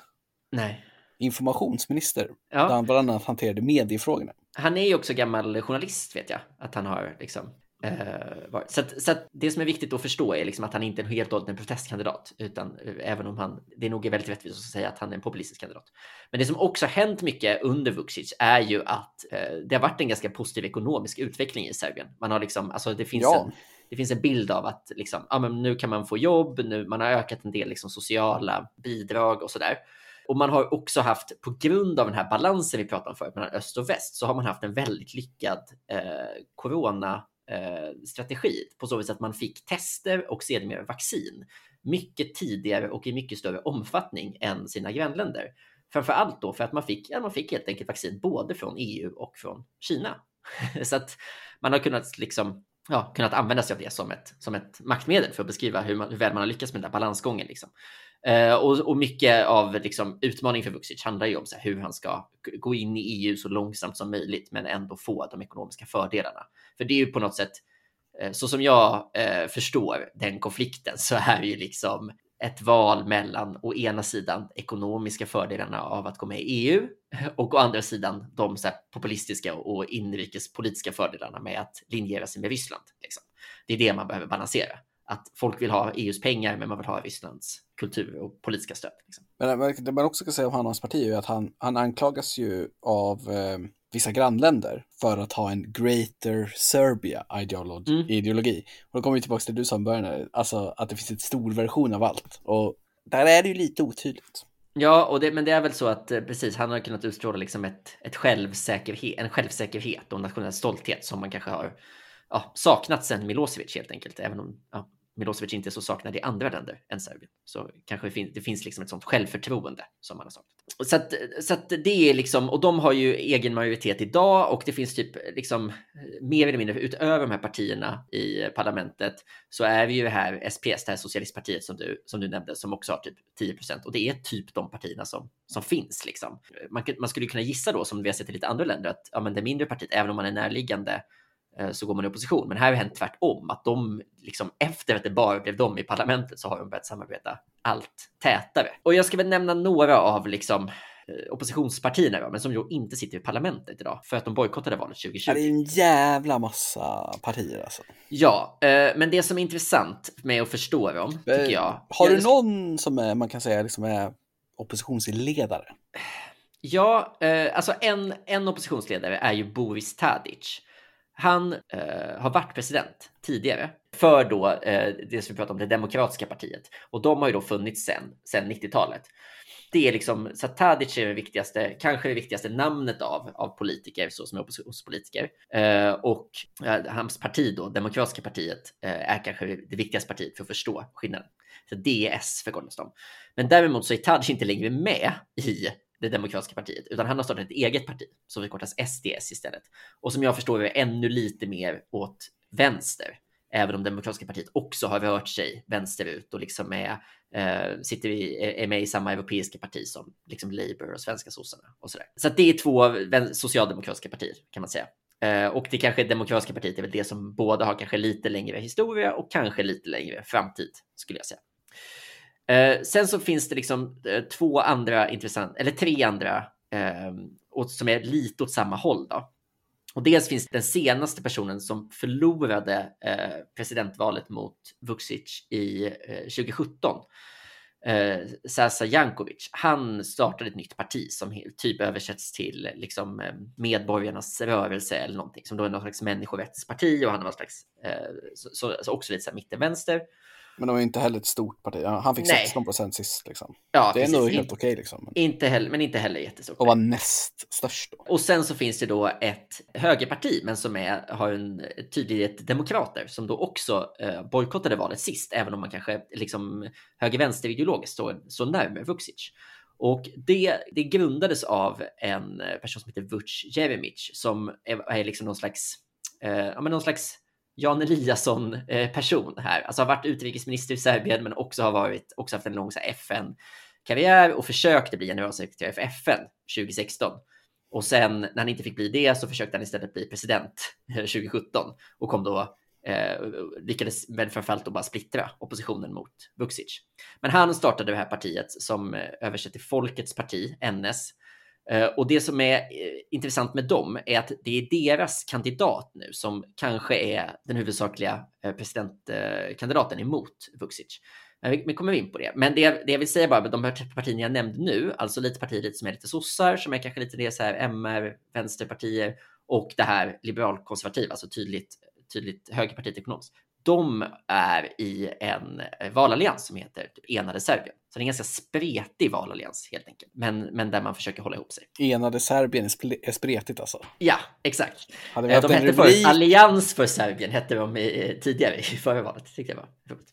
Nej. Informationsminister. Ja. Där han bland annat hanterade mediefrågorna. Han är ju också gammal journalist, vet jag. Att han har liksom... Eh, varit. Så, att, så att det som är viktigt att förstå är liksom att han inte är helt och hållet en protestkandidat. Utan även om han... Det är nog väldigt rättvist att säga att han är en populistisk kandidat. Men det som också har hänt mycket under Vučić är ju att eh, det har varit en ganska positiv ekonomisk utveckling i Serbien. Man har liksom... Alltså det finns ja. en... Det finns en bild av att liksom, ah, men nu kan man få jobb, nu, man har ökat en del liksom, sociala bidrag och sådär. Och man har också haft, på grund av den här balansen vi pratade om förut mellan öst och väst, så har man haft en väldigt lyckad eh, corona eh, strategi på så vis att man fick tester och sedermera vaccin mycket tidigare och i mycket större omfattning än sina grannländer. Framförallt då för att man fick, ja, man fick helt enkelt vaccin både från E U och från Kina. Så att man har kunnat liksom, ja, kunnat använda sig av det som ett, som ett maktmedel för att beskriva hur, man, hur väl man har lyckats med den där balansgången. Liksom. Eh, och, och mycket av liksom, utmaningen för Vučić handlar ju om så här, hur han ska gå in i E U så långsamt som möjligt men ändå få de ekonomiska fördelarna. För det är ju på något sätt, eh, så som jag eh, förstår den konflikten, så är det ju liksom ett val mellan å ena sidan ekonomiska fördelarna av att gå med i E U och å andra sidan de så här populistiska och inrikespolitiska fördelarna med att linjera sig med Ryssland. Liksom. Det är det man behöver balansera. Att folk vill ha E Us pengar men man vill ha Rysslands kultur och politiska stöd. Liksom. Men det man också kan säga om han och hans parti är att han, han anklagas ju av eh, vissa grannländer för att ha en Greater Serbia ideologi. Mm. ideologi. Och då kommer vi tillbaka till det du sa i början, alltså att det finns en stor version av allt. Och där är det ju lite otydligt. Ja, och det, men det är väl så att precis, han har kunnat utstråla liksom ett, ett självsäkerhet, en självsäkerhet och nationell stolthet som man kanske har ja, saknat sedan Milošević helt enkelt, även om... Ja. Milošević inte så saknar det i andra länder än Serbien. Så kanske det finns, det finns liksom ett sånt självförtroende som man har saknat. Så att, så att det är liksom, och de har ju egen majoritet idag och det finns typ liksom mer eller mindre utöver de här partierna i parlamentet så är vi ju här S P S, det här socialistpartiet som du, som du nämnde, som också har typ tio procent och det är typ de partierna som, som finns liksom. Man, man skulle kunna gissa då, som vi har sett i lite andra länder, att ja, men det mindre partiet, även om man är närliggande så går man i opposition. Men här har det hänt tvärtom, att de liksom, efter att det bara blev de i parlamentet, så har de börjat samarbeta allt tätare. Och jag ska väl nämna några av liksom, oppositionspartierna, men som ju inte sitter i parlamentet idag, för att de bojkottade valet tjugo tjugo. Det är en jävla massa partier alltså. Ja, men det som är intressant med att förstå dem, tycker jag... Har du någon som är, man kan säga liksom är oppositionsledare? Ja, alltså en, en oppositionsledare är ju Boris Tadić. Han eh, har varit president tidigare för då eh, det som vi pratar om, det demokratiska partiet. Och de har ju då funnits sen, sen nittiotalet. Det är liksom, så Tadić är det viktigaste, kanske det viktigaste namnet av, av politiker, så som är oppositionspolitiker. Eh, och eh, hans parti då, demokratiska partiet, eh, är kanske det viktigaste partiet för att förstå skillnaden. Så D S förkortas de. Men däremot så är Tadić inte längre med i det demokratiska partiet, utan han har startat ett eget parti som förkortas S D S istället. Och som jag förstår är ännu lite mer åt vänster, även om demokratiska partiet också har rört sig vänsterut och liksom är, eh, sitter i, är med i samma europeiska parti som liksom Labour och svenska sossarna och sådär. Så att det är två socialdemokratiska partier kan man säga. Eh, och det kanske demokratiska partiet är väl det som båda har kanske lite längre historia och kanske lite längre framtid skulle jag säga. Eh, sen så finns det liksom eh, två andra intressanta, eller tre andra eh, åt, som är lite åt samma håll då. Och dels finns den senaste personen som förlorade eh, presidentvalet mot Vučić i eh, tjugo sjutton. Eh, Sasa Jankovic. Han startade ett nytt parti som typ översätts till liksom, medborgarnas rörelse eller någonting. Som då är någon slags människorättsparti och han var slags, eh, så, så, så också lite så här mittenvänster. Men de är inte heller ett stort parti. Han fick Nej. sexton procent sist. Liksom. Ja, det är precis. Nog helt okej. Okay, liksom. Inte heller, men inte heller jättestort. Och var näst störst då. Och sen så finns det då ett högerparti, men som är, har en tydlighet demokrater, som då också eh, bojkottade valet sist, även om man kanske liksom, höger-vänster ideologiskt står så närmare Vučić. Och det, det grundades av en person som heter Vuk Jeremić, som är, är liksom någon slags... Eh, ja, men någon slags Jan Eliasson-person här. Alltså har varit utrikesminister i Serbien men också har varit, också haft en lång så här, F N-karriär och försökte bli generalsekreterare för F N tjugo sexton. Och sen när han inte fick bli det så försökte han istället bli president tjugo sjutton och kom då eh, lyckades väl framförallt att bara splittra oppositionen mot Vučić. Men han startade det här partiet som översätts till Folkets parti, N S. Och det som är intressant med dem är att det är deras kandidat nu som kanske är den huvudsakliga presidentkandidaten emot Vučić. Men kommer vi in på det. Men det, det jag vill säga bara med de här partierna jag nämnde nu, alltså lite partier som är lite sossar, som är kanske lite det så här M R-vänsterpartier och det här liberalkonservativa, alltså tydligt, tydligt högerpartiet ekonomiskt. de är i en valallians som heter Enade Serbien. Så det är en ganska spretig valallians helt enkelt. Men, men där man försöker hålla ihop sig. Enade Serbien är spretigt alltså. Ja, exakt. Hade vi haft de en hette rubrik... för Allians för Serbien hette de i, tidigare i förra valet. Tyckte jag var roligt.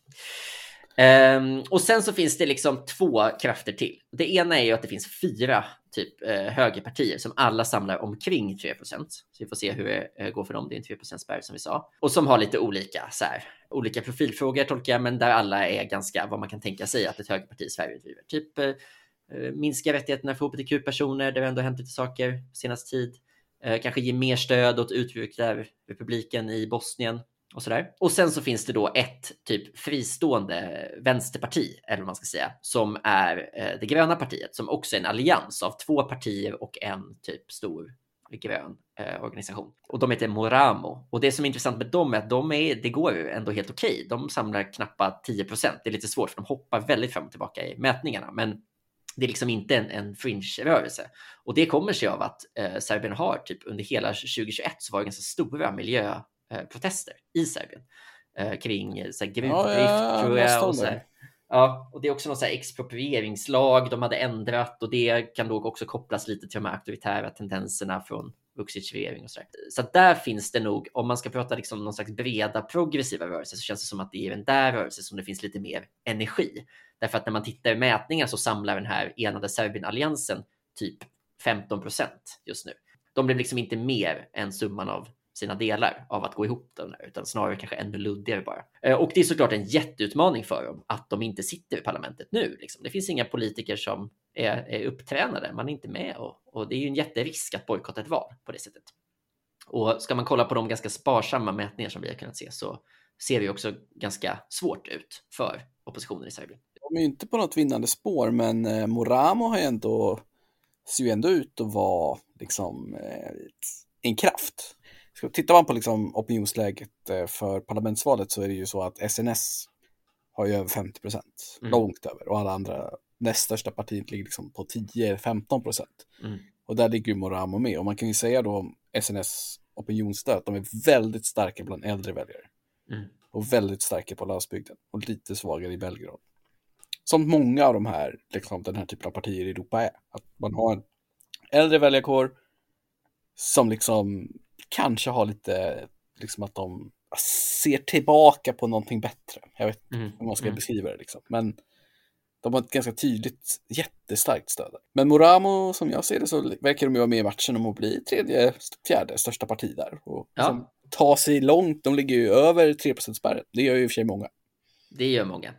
Um, och sen så finns det liksom två krafter till. Det ena är ju att det finns fyra typ eh, högerpartier som alla samlar omkring tre procent. Så vi får se hur det eh, går för dem. Det är en tre procent-spärr som vi sa. Och som har lite olika, så här, olika profilfrågor tolkar jag, men där alla är ganska vad man kan tänka sig att ett högerparti i Sverige driver. Typ eh, minska rättigheterna för hbtq-personer, där det ändå hänt lite saker senast tid. Eh, kanske ge mer stöd åt utvecklarrepubliken i Bosnien. Och, sådär. Och sen så finns det då ett typ fristående vänsterparti, eller vad man ska säga, som är eh, det gröna partiet, som också är en allians av två partier och en typ stor grön eh, organisation. Och de heter Moramo. Och det som är intressant med dem är att de är, det går ju ändå helt okej. De samlar knappa tio procent. Det är lite svårt för de hoppar väldigt fram och tillbaka i mätningarna. Men det är liksom inte en, en fringe-rörelse. Och det kommer sig av att eh, Serbien har typ under hela tjugohundratjugoett så var det ganska stora miljö protester i Serbien eh, kring så här, gruvdrift ja, ja, tror jag och, så här. Ja, och det är också någon så här exproprieringslag de hade ändrat, och det kan då också kopplas lite till de här auktoritära tendenserna från Vučić regering och så där. Så där finns det nog, om man ska prata liksom någon slags breda progressiva rörelser, så känns det som att det är en där rörelse som det finns lite mer energi. Därför att när man tittar i mätningar så samlar den här Enade Serbien-alliansen typ femton procent just nu. De blev liksom inte mer än summan av sina delar av att gå ihop den här, utan snarare kanske ännu luddigare bara. Och det är såklart en jätteutmaning för dem att de inte sitter i parlamentet nu. Liksom. Det finns inga politiker som är, är upptränade, man är inte med, och, och det är ju en jätterisk att bojkotta ett val på det sättet. Och ska man kolla på de ganska sparsamma mätningar som vi har kunnat se, så ser det också ganska svårt ut för oppositionen i Serbien. De är ju inte på något vinnande spår, men Moramo har ju ändå, ser ju ändå ut att vara liksom en kraft. Tittar man på liksom opinionsläget för parlamentsvalet så är det ju så att S N S har ju över femtio procent, mm. långt över, och alla andra, näst största partiet ligger liksom på tio till femton procent. Mm. Och där ligger ju Moramo med, och man kan ju säga då om S N S opinionsstöd, de är väldigt starka bland äldre väljare, mm. och väldigt starka på landsbygden och lite svagare i Belgrad. Som många av de här, liksom den här typen av partier i Europa är, att man har en äldre väljarkår som liksom kanske har lite, liksom att de ser tillbaka på någonting bättre. Jag vet inte mm. hur man ska mm. beskriva det liksom. Men de har ett ganska tydligt, jättestarkt stöd. Men Moramo, som jag ser det, så verkar de ju vara med i matchen om att bli tredje, fjärde största parti där. Och ja. Liksom, ta sig långt, de ligger ju över tre procent-spärren. Det gör ju i och för sig många. Det gör många.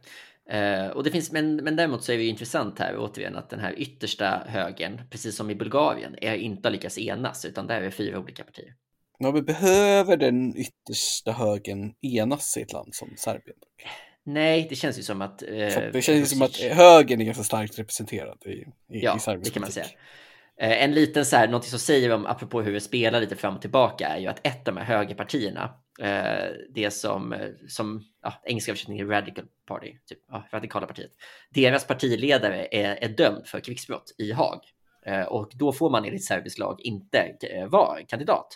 Uh, och det finns, men, men däremot så är det ju intressant här återigen att den här yttersta högen, precis som i Bulgarien, är inte lyckats enas, utan där är det fyra olika partier. Ja, men behöver den yttersta högen enas i ett land som Serbien? Nej, det känns ju som att... Eh, det känns ju som att högen är ganska starkt representerad i, i, ja, i Serbien. Ja, det kan man säga. Eh, en liten så här, något som säger om, apropå hur vi spelar lite fram och tillbaka, är ju att ett av de här högerpartierna, eh, det som, som ja, engelska översättningen är Radical Party, typ, ja, radikala partiet, deras partiledare är, är dömd för krigsbrott i Haag. Eh, och då får man enligt serbisk lag inte eh, vara kandidat.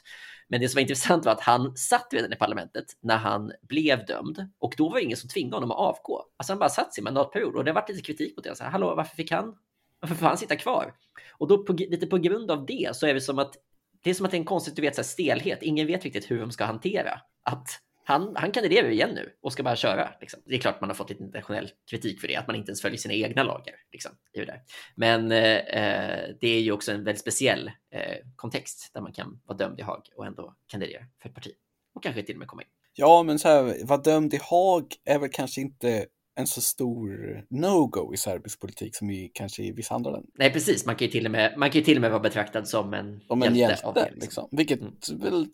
Men det som var intressant var att han satt redan i parlamentet när han blev dömd. Och då var det ingen som tvingade honom att avgå. Alltså han bara satt sin mandatperiod. Och det har varit lite kritik mot det. Så här, hallå, varför fick han? Varför får han sitta kvar? Och då på, lite på grund av det så är det som att det är som att det är en konstigt, du vet, så här, stelhet. Ingen vet riktigt hur de ska hantera. Att han, han kandiderar igen nu och ska bara köra. Liksom. Det är klart man har fått lite internationell kritik för det. Att man inte ens följer sina egna lagar. Liksom, där. Men eh, det är ju också en väldigt speciell eh, kontext där man kan vara dömd i Haag och ändå kandidera för ett parti. Och kanske till och med komma in. Ja, men så här, vara dömd i Haag är väl kanske inte en så stor no-go i serbisk politik som i kanske i vissa andra länder. Nej, precis. Man kan ju till och med, man kan ju till och med vara betraktad som en som hjälte. En hjälte av det, liksom. Liksom. Vilket mm. väl...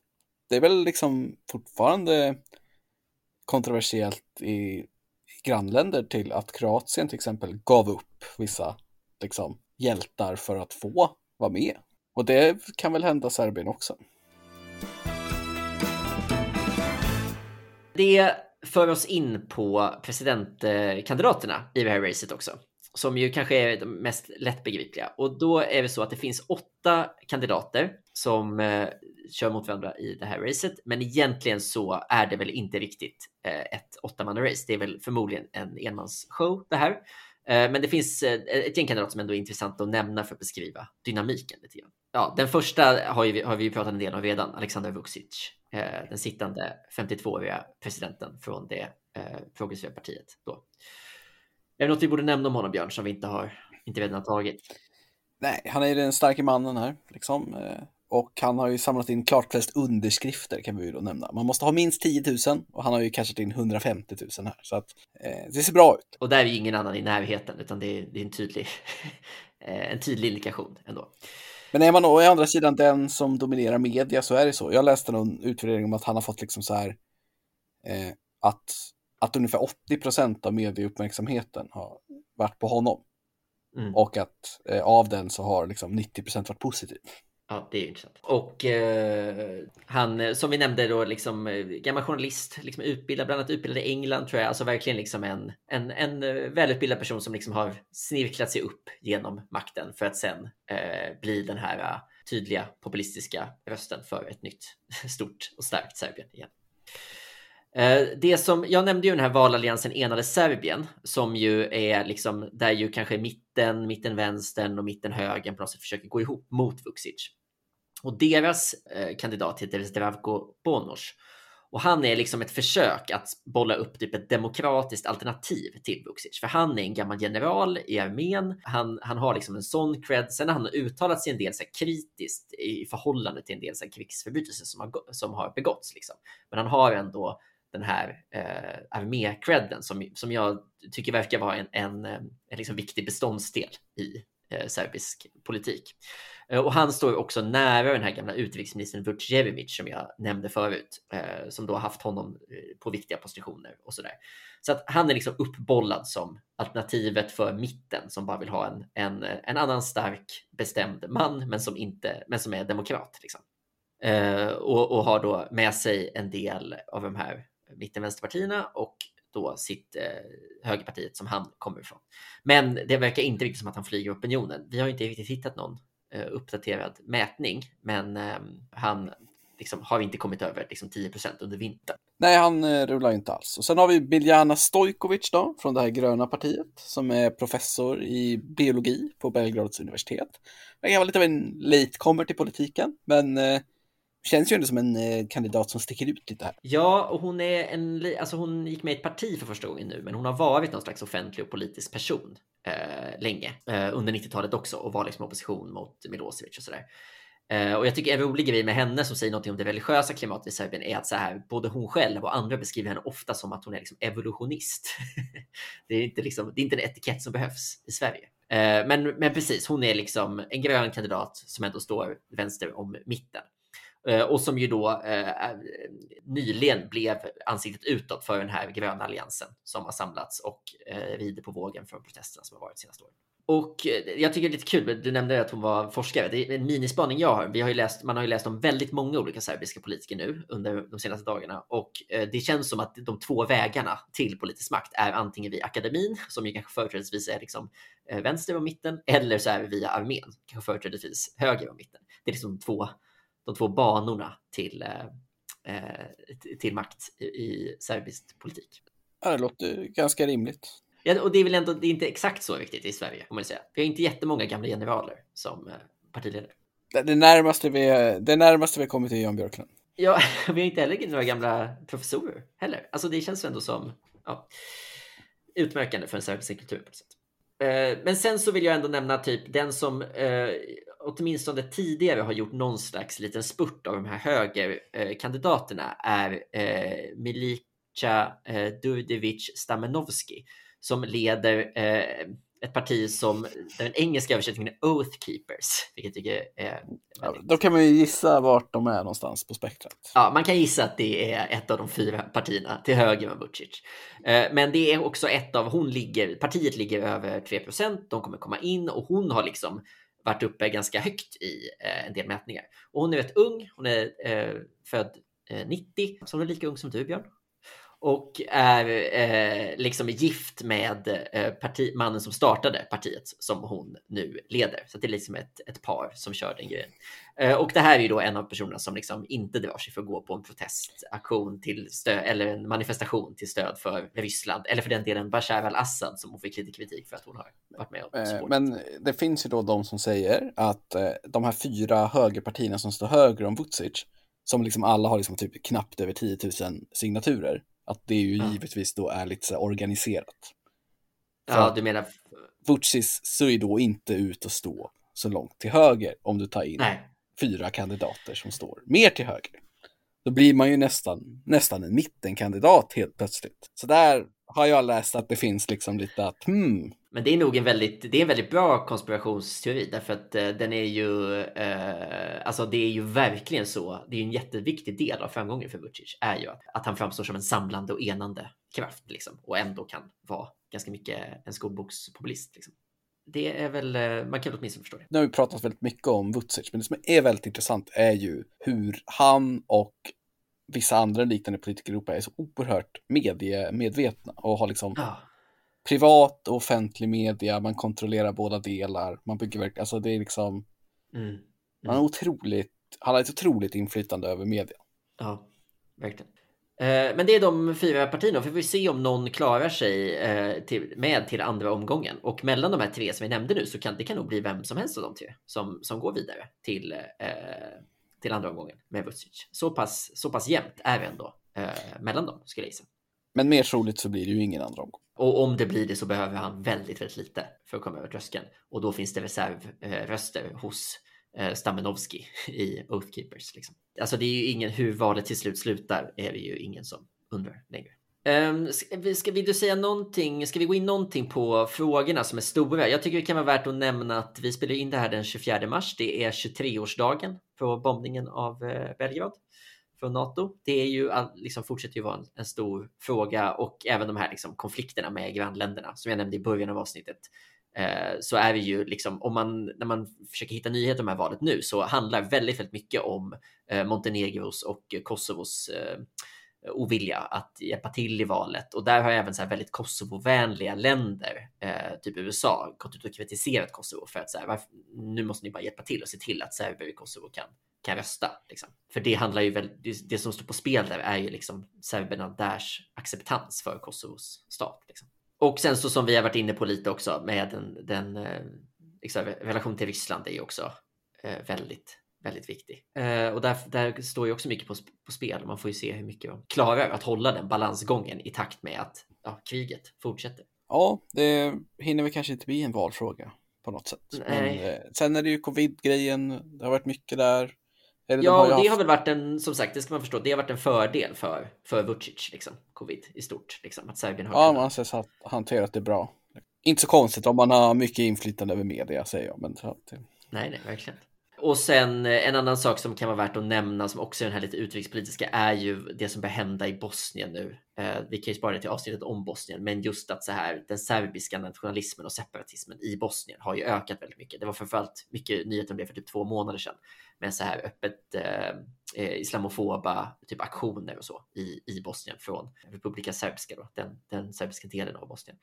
Det är väl liksom fortfarande kontroversiellt i grannländer till att Kroatien till exempel gav upp vissa liksom, hjältar för att få vara med. Och det kan väl hända Serbien också. Det för oss in på presidentkandidaterna i det här racet också. som ju kanske är de mest lättbegripliga. Och då är det så att det finns åtta kandidater som eh, kör mot varandra i det här racet. Men egentligen så är det väl inte riktigt eh, ett åttamanna-race. Det är väl förmodligen en enmansshow det här. Eh, men det finns eh, ett gäng kandidater som ändå är intressant att nämna för att beskriva dynamiken lite grann. Ja, den första har, ju, har vi ju pratat en del om redan, Alexander Vučić. Eh, den sittande femtiotvååriga presidenten från det eh, progressiva partiet då. Är det något vi borde nämna om honom, Björn, som vi inte har inte redan har tagit? Nej, han är ju den starka mannen här, liksom. Och han har ju samlat in klart flest underskrifter, kan vi ju då nämna. Man måste ha minst tio tusen, och han har ju cashat in hundrafemtio tusen här. Så att, eh, det ser bra ut. Och där är ju ingen annan i närheten, utan det är, det är en, tydlig, en tydlig indikation ändå. Men är man å andra sidan den som dominerar media, så är det så. Jag läste någon utvärdering om att han har fått liksom så här... Eh, att... att ungefär åttio procent av medieuppmärksamheten har varit på honom. Mm. Och att eh, av den så har liksom nittio procent varit positiv. Ja, det är ju intressant. Och eh, han, som vi nämnde då, liksom, gammal journalist, liksom utbildad, bland annat utbildad i England tror jag. Alltså verkligen liksom en, en, en välutbildad person som liksom har snirklat sig upp genom makten för att sen eh, bli den här tydliga populistiska rösten för ett nytt, stort och starkt Serbien igen. Det som jag nämnde ju, den här valalliansen Enade Serbien, som ju är liksom där ju kanske mitten, mitten vänstern och mitten högern på något sätt försöker gå ihop mot Vučić. Och deras eh, kandidat heter Zdravko Ponoš. Och han är liksom ett försök att bolla upp typ ett demokratiskt alternativ till Vučić. För han är en gammal general i armén. Han, han har liksom en sån cred. Sen har han uttalat sig en del så här kritiskt i förhållande till en del så här krigsförbrytelser som har, som har begåtts. Liksom. Men han har ändå den här eh, armé-credden som, som jag tycker verkar vara en, en, en liksom viktig beståndsdel i eh, serbisk politik. Eh, och han står också nära den här gamla utrikesministern Vuk Jeremić som jag nämnde förut, eh, som då har haft honom på viktiga positioner och sådär. Så att han är liksom uppbollad som alternativet för mitten som bara vill ha en, en, en annan stark bestämd man men som, inte, men som är demokrat liksom. Eh, och, och har då med sig en del av de här mittenvänsterpartierna och då sitt eh, högerpartiet som han kommer ifrån. Men det verkar inte riktigt som att han flyger opinionen. Vi har inte riktigt hittat någon eh, uppdaterad mätning, men eh, han liksom har inte kommit över liksom, tio procent under vintern. Nej, han eh, rullar inte alls. Och sen har vi Biljana Stojković då, från det här gröna partiet, som är professor i biologi på Belgrads universitet. Jag var lite av en latecommer till politiken, men eh, känns ju ändå som en eh, kandidat som sticker ut lite här. Ja, och hon är en, alltså hon gick med i ett parti för första gången nu, men hon har varit någon slags offentlig och politisk person eh, länge, eh, under nittiotalet också, och var liksom opposition mot Milošević och sådär. Eh, och jag tycker en rolig grej med henne som säger något om det religiösa klimatet i Serbien är att så här, både hon själv och andra beskriver henne ofta som att hon är liksom evolutionist. det, är inte liksom, det är inte en etikett som behövs i Sverige. Eh, men, men precis, hon är liksom en grön kandidat som ändå står vänster om mitten. Och som ju då eh, nyligen blev ansiktet utåt för den här gröna alliansen som har samlats och eh, rider på vågen från protesterna som har varit senaste åren. Och eh, jag tycker det är lite kul, du nämnde att hon var forskare. Det är en minispaning jag har. Vi har ju läst, man har ju läst om väldigt många olika serbiska politiker nu under de senaste dagarna. Och eh, det känns som att de två vägarna till politisk makt är antingen via akademin, som ju kanske företrädesvis är liksom eh, vänster och mitten, eller så är vi via armén, kanske företrädesvis höger och mitten. Det är liksom två... de två banorna till, eh, till makt i, i serbisk politik. Ja, det låter ganska rimligt. Ja, och det är väl ändå, det är inte exakt så viktigt i Sverige, om man säger. Vi har inte jättemånga gamla generaler som eh, partiledare. Det, det närmaste vi det närmaste vi kommer till Jan Björklund. Ja, vi har inte heller några gamla professorer heller. Alltså det känns ändå som ja, utmärkande för en serbisk kultur på ett sätt. Eh, men sen så vill jag ändå nämna typ den som... Eh, åtminstone tidigare har gjort någon slags liten spurt av de här högerkandidaterna är eh, Milica eh, Durdevic Stamenovski som leder eh, ett parti som den engelska översättningen är Oath Keepers, vilket jag tycker är ja, då kan man ju gissa vart de är någonstans på spektrat. Ja, man kan gissa att det är ett av de fyra partierna till höger med Vučić. Eh, men det är också ett av, hon ligger, partiet ligger över tre procent, de kommer komma in och hon har liksom varit uppe ganska högt i eh, en del mätningar. Och hon är rätt ung, hon är eh, född eh, nittio, så hon är lika ung som du, Björn. och är eh, liksom gift med eh, parti, mannen som startade partiet som hon nu leder. Så det är liksom ett, ett par som kör den grejen. Eh, och det här är ju då en av personerna som liksom inte drar sig för att gå på en protestaktion till stöd, eller en manifestation till stöd för Ryssland, eller för den delen Bashar al-Assad, som hon fick lite kritik för att hon har varit med om spåret. Men det finns ju då de som säger att eh, de här fyra högerpartierna som står höger om Vučić, som liksom alla har liksom typ knappt över tio tusen signaturer, att det ju mm. givetvis då är lite så organiserat. Ja, för du menar... Vučić ser ju då inte ut att stå så långt till höger om du tar in Nej. fyra kandidater som står mer till höger. Då blir man ju nästan, nästan en mittenkandidat helt plötsligt. Så där har jag läst att det finns liksom lite att... Hmm. Men det är nog en väldigt, det är en väldigt bra konspirationsteori, därför att eh, den är ju... Eh, alltså det är ju verkligen så. Det är ju en jätteviktig del av framgången för Vučić är ju att, att han framstår som en samlande och enande kraft liksom, och ändå kan vara ganska mycket en skolbokspopulist liksom. Det är väl, man kan åtminstone förstå det. Nu har vi pratat väldigt mycket om Vučić, men det som är väldigt intressant är ju hur han och vissa andra liknande politiker i Europa är så oerhört mediemedvetna och har liksom ah. privat och offentlig media, man kontrollerar båda delar, man bygger verkligen, alltså det är liksom mm. Mm. man är otroligt, han har ett otroligt inflytande över media. Ja, verkligen. Men det är de fyra partierna, för vi får se om någon klarar sig till, med till andra omgången. Och mellan de här tre som vi nämnde nu så kan det kan nog bli vem som helst av de tre som, som går vidare till, till andra omgången med Vučić. Så pass, så pass jämnt är det ändå mellan dem, skulle jag säga. Men mer troligt så blir det ju ingen andra omgång. Och om det blir det så behöver han väldigt, väldigt lite för att komma över tröskeln. Och då finns det reservröster hos Stamenovski i Oathkeepers liksom. Alltså det är ju ingen, hur valet till slut slutar är det ju ingen som undrar längre. Um, ska, vi, ska vi då säga någonting, ska vi gå in någonting på frågorna som är stora? Jag tycker det kan vara värt att nämna att vi spelar in det här den tjugofjärde mars. Det är tjugotreårsdagen på bombningen av eh, Belgrad från NATO. Det är ju, liksom, fortsätter ju vara en, en stor fråga, och även de här liksom, konflikterna med grannländerna som jag nämnde i början av avsnittet. Så är det ju liksom, om man, när man försöker hitta nyheter om det här valet nu, så handlar väldigt, väldigt mycket om Montenegros och Kosovos ovilja att hjälpa till i valet. Och där har även så här väldigt Kosovo-vänliga länder, typ U S A, gått ut och kritiserat Kosovo för att så här, varför, nu måste ni bara hjälpa till och se till att serber i Kosovo kan, kan rösta. Liksom. För det handlar ju väl, det som står på spel där är ju liksom serberna därs acceptans för Kosovos stat liksom. Och sen så som vi har varit inne på lite också med den, den liksom, relation till Ryssland är ju också eh, väldigt, väldigt viktig. Eh, och där, där står ju också mycket på, på spel. Man får ju se hur mycket de klarar att hålla den balansgången i takt med att ja, kriget fortsätter. Ja, det hinner väl kanske inte bli en valfråga på något sätt. Men, eh, sen är det ju covid-grejen, det har varit mycket där. Eller ja, de har och det haft... har väl varit en, som sagt, det ska man förstå, det har varit en fördel för, för Vučić, liksom, covid i stort, liksom, att Serbien har ja, kunnat... man anses ha hanterat det bra. Inte så konstigt om man har mycket inflytande över media, säger jag, men... Nej, nej, verkligen. Och sen en annan sak som kan vara värt att nämna, som också är den här lite utrikespolitiska, är ju det som börjar hända i Bosnien nu. Eh, vi kan ju spara det till avsnittet om Bosnien, men just att så här, den serbiska nationalismen och separatismen i Bosnien har ju ökat väldigt mycket. Det var framförallt mycket nyheter om det för typ två månader sedan, med så här öppet eh, islamofoba typ aktioner och så i, i Bosnien från Republika Serbiska, då, den, den serbiska delen av Bosnien.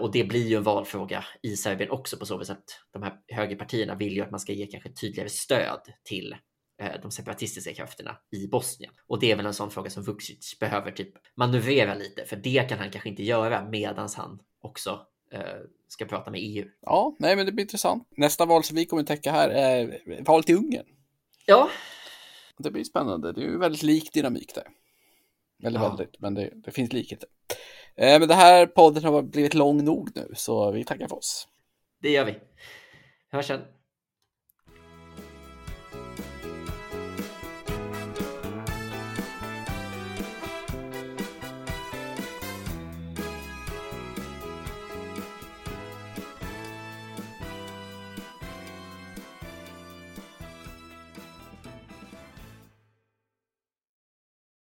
Och det blir ju en valfråga i Serbien också på så vis att de här högerpartierna vill ju att man ska ge kanske tydligare stöd till de separatistiska krafterna i Bosnien. Och det är väl en sån fråga som Vučić behöver typ manövrera lite, för det kan han kanske inte göra medan han också eh, ska prata med E U. Ja, nej men det blir intressant. Nästa val som vi kommer att täcka här är valet i Ungern. Ja. Det blir spännande. Det är ju väldigt lik dynamik där. Eller ja. väldigt, men det, det finns likheter. Men det här podden har blivit lång nog nu, så vi tackar för oss. Det gör vi. Hörs sen.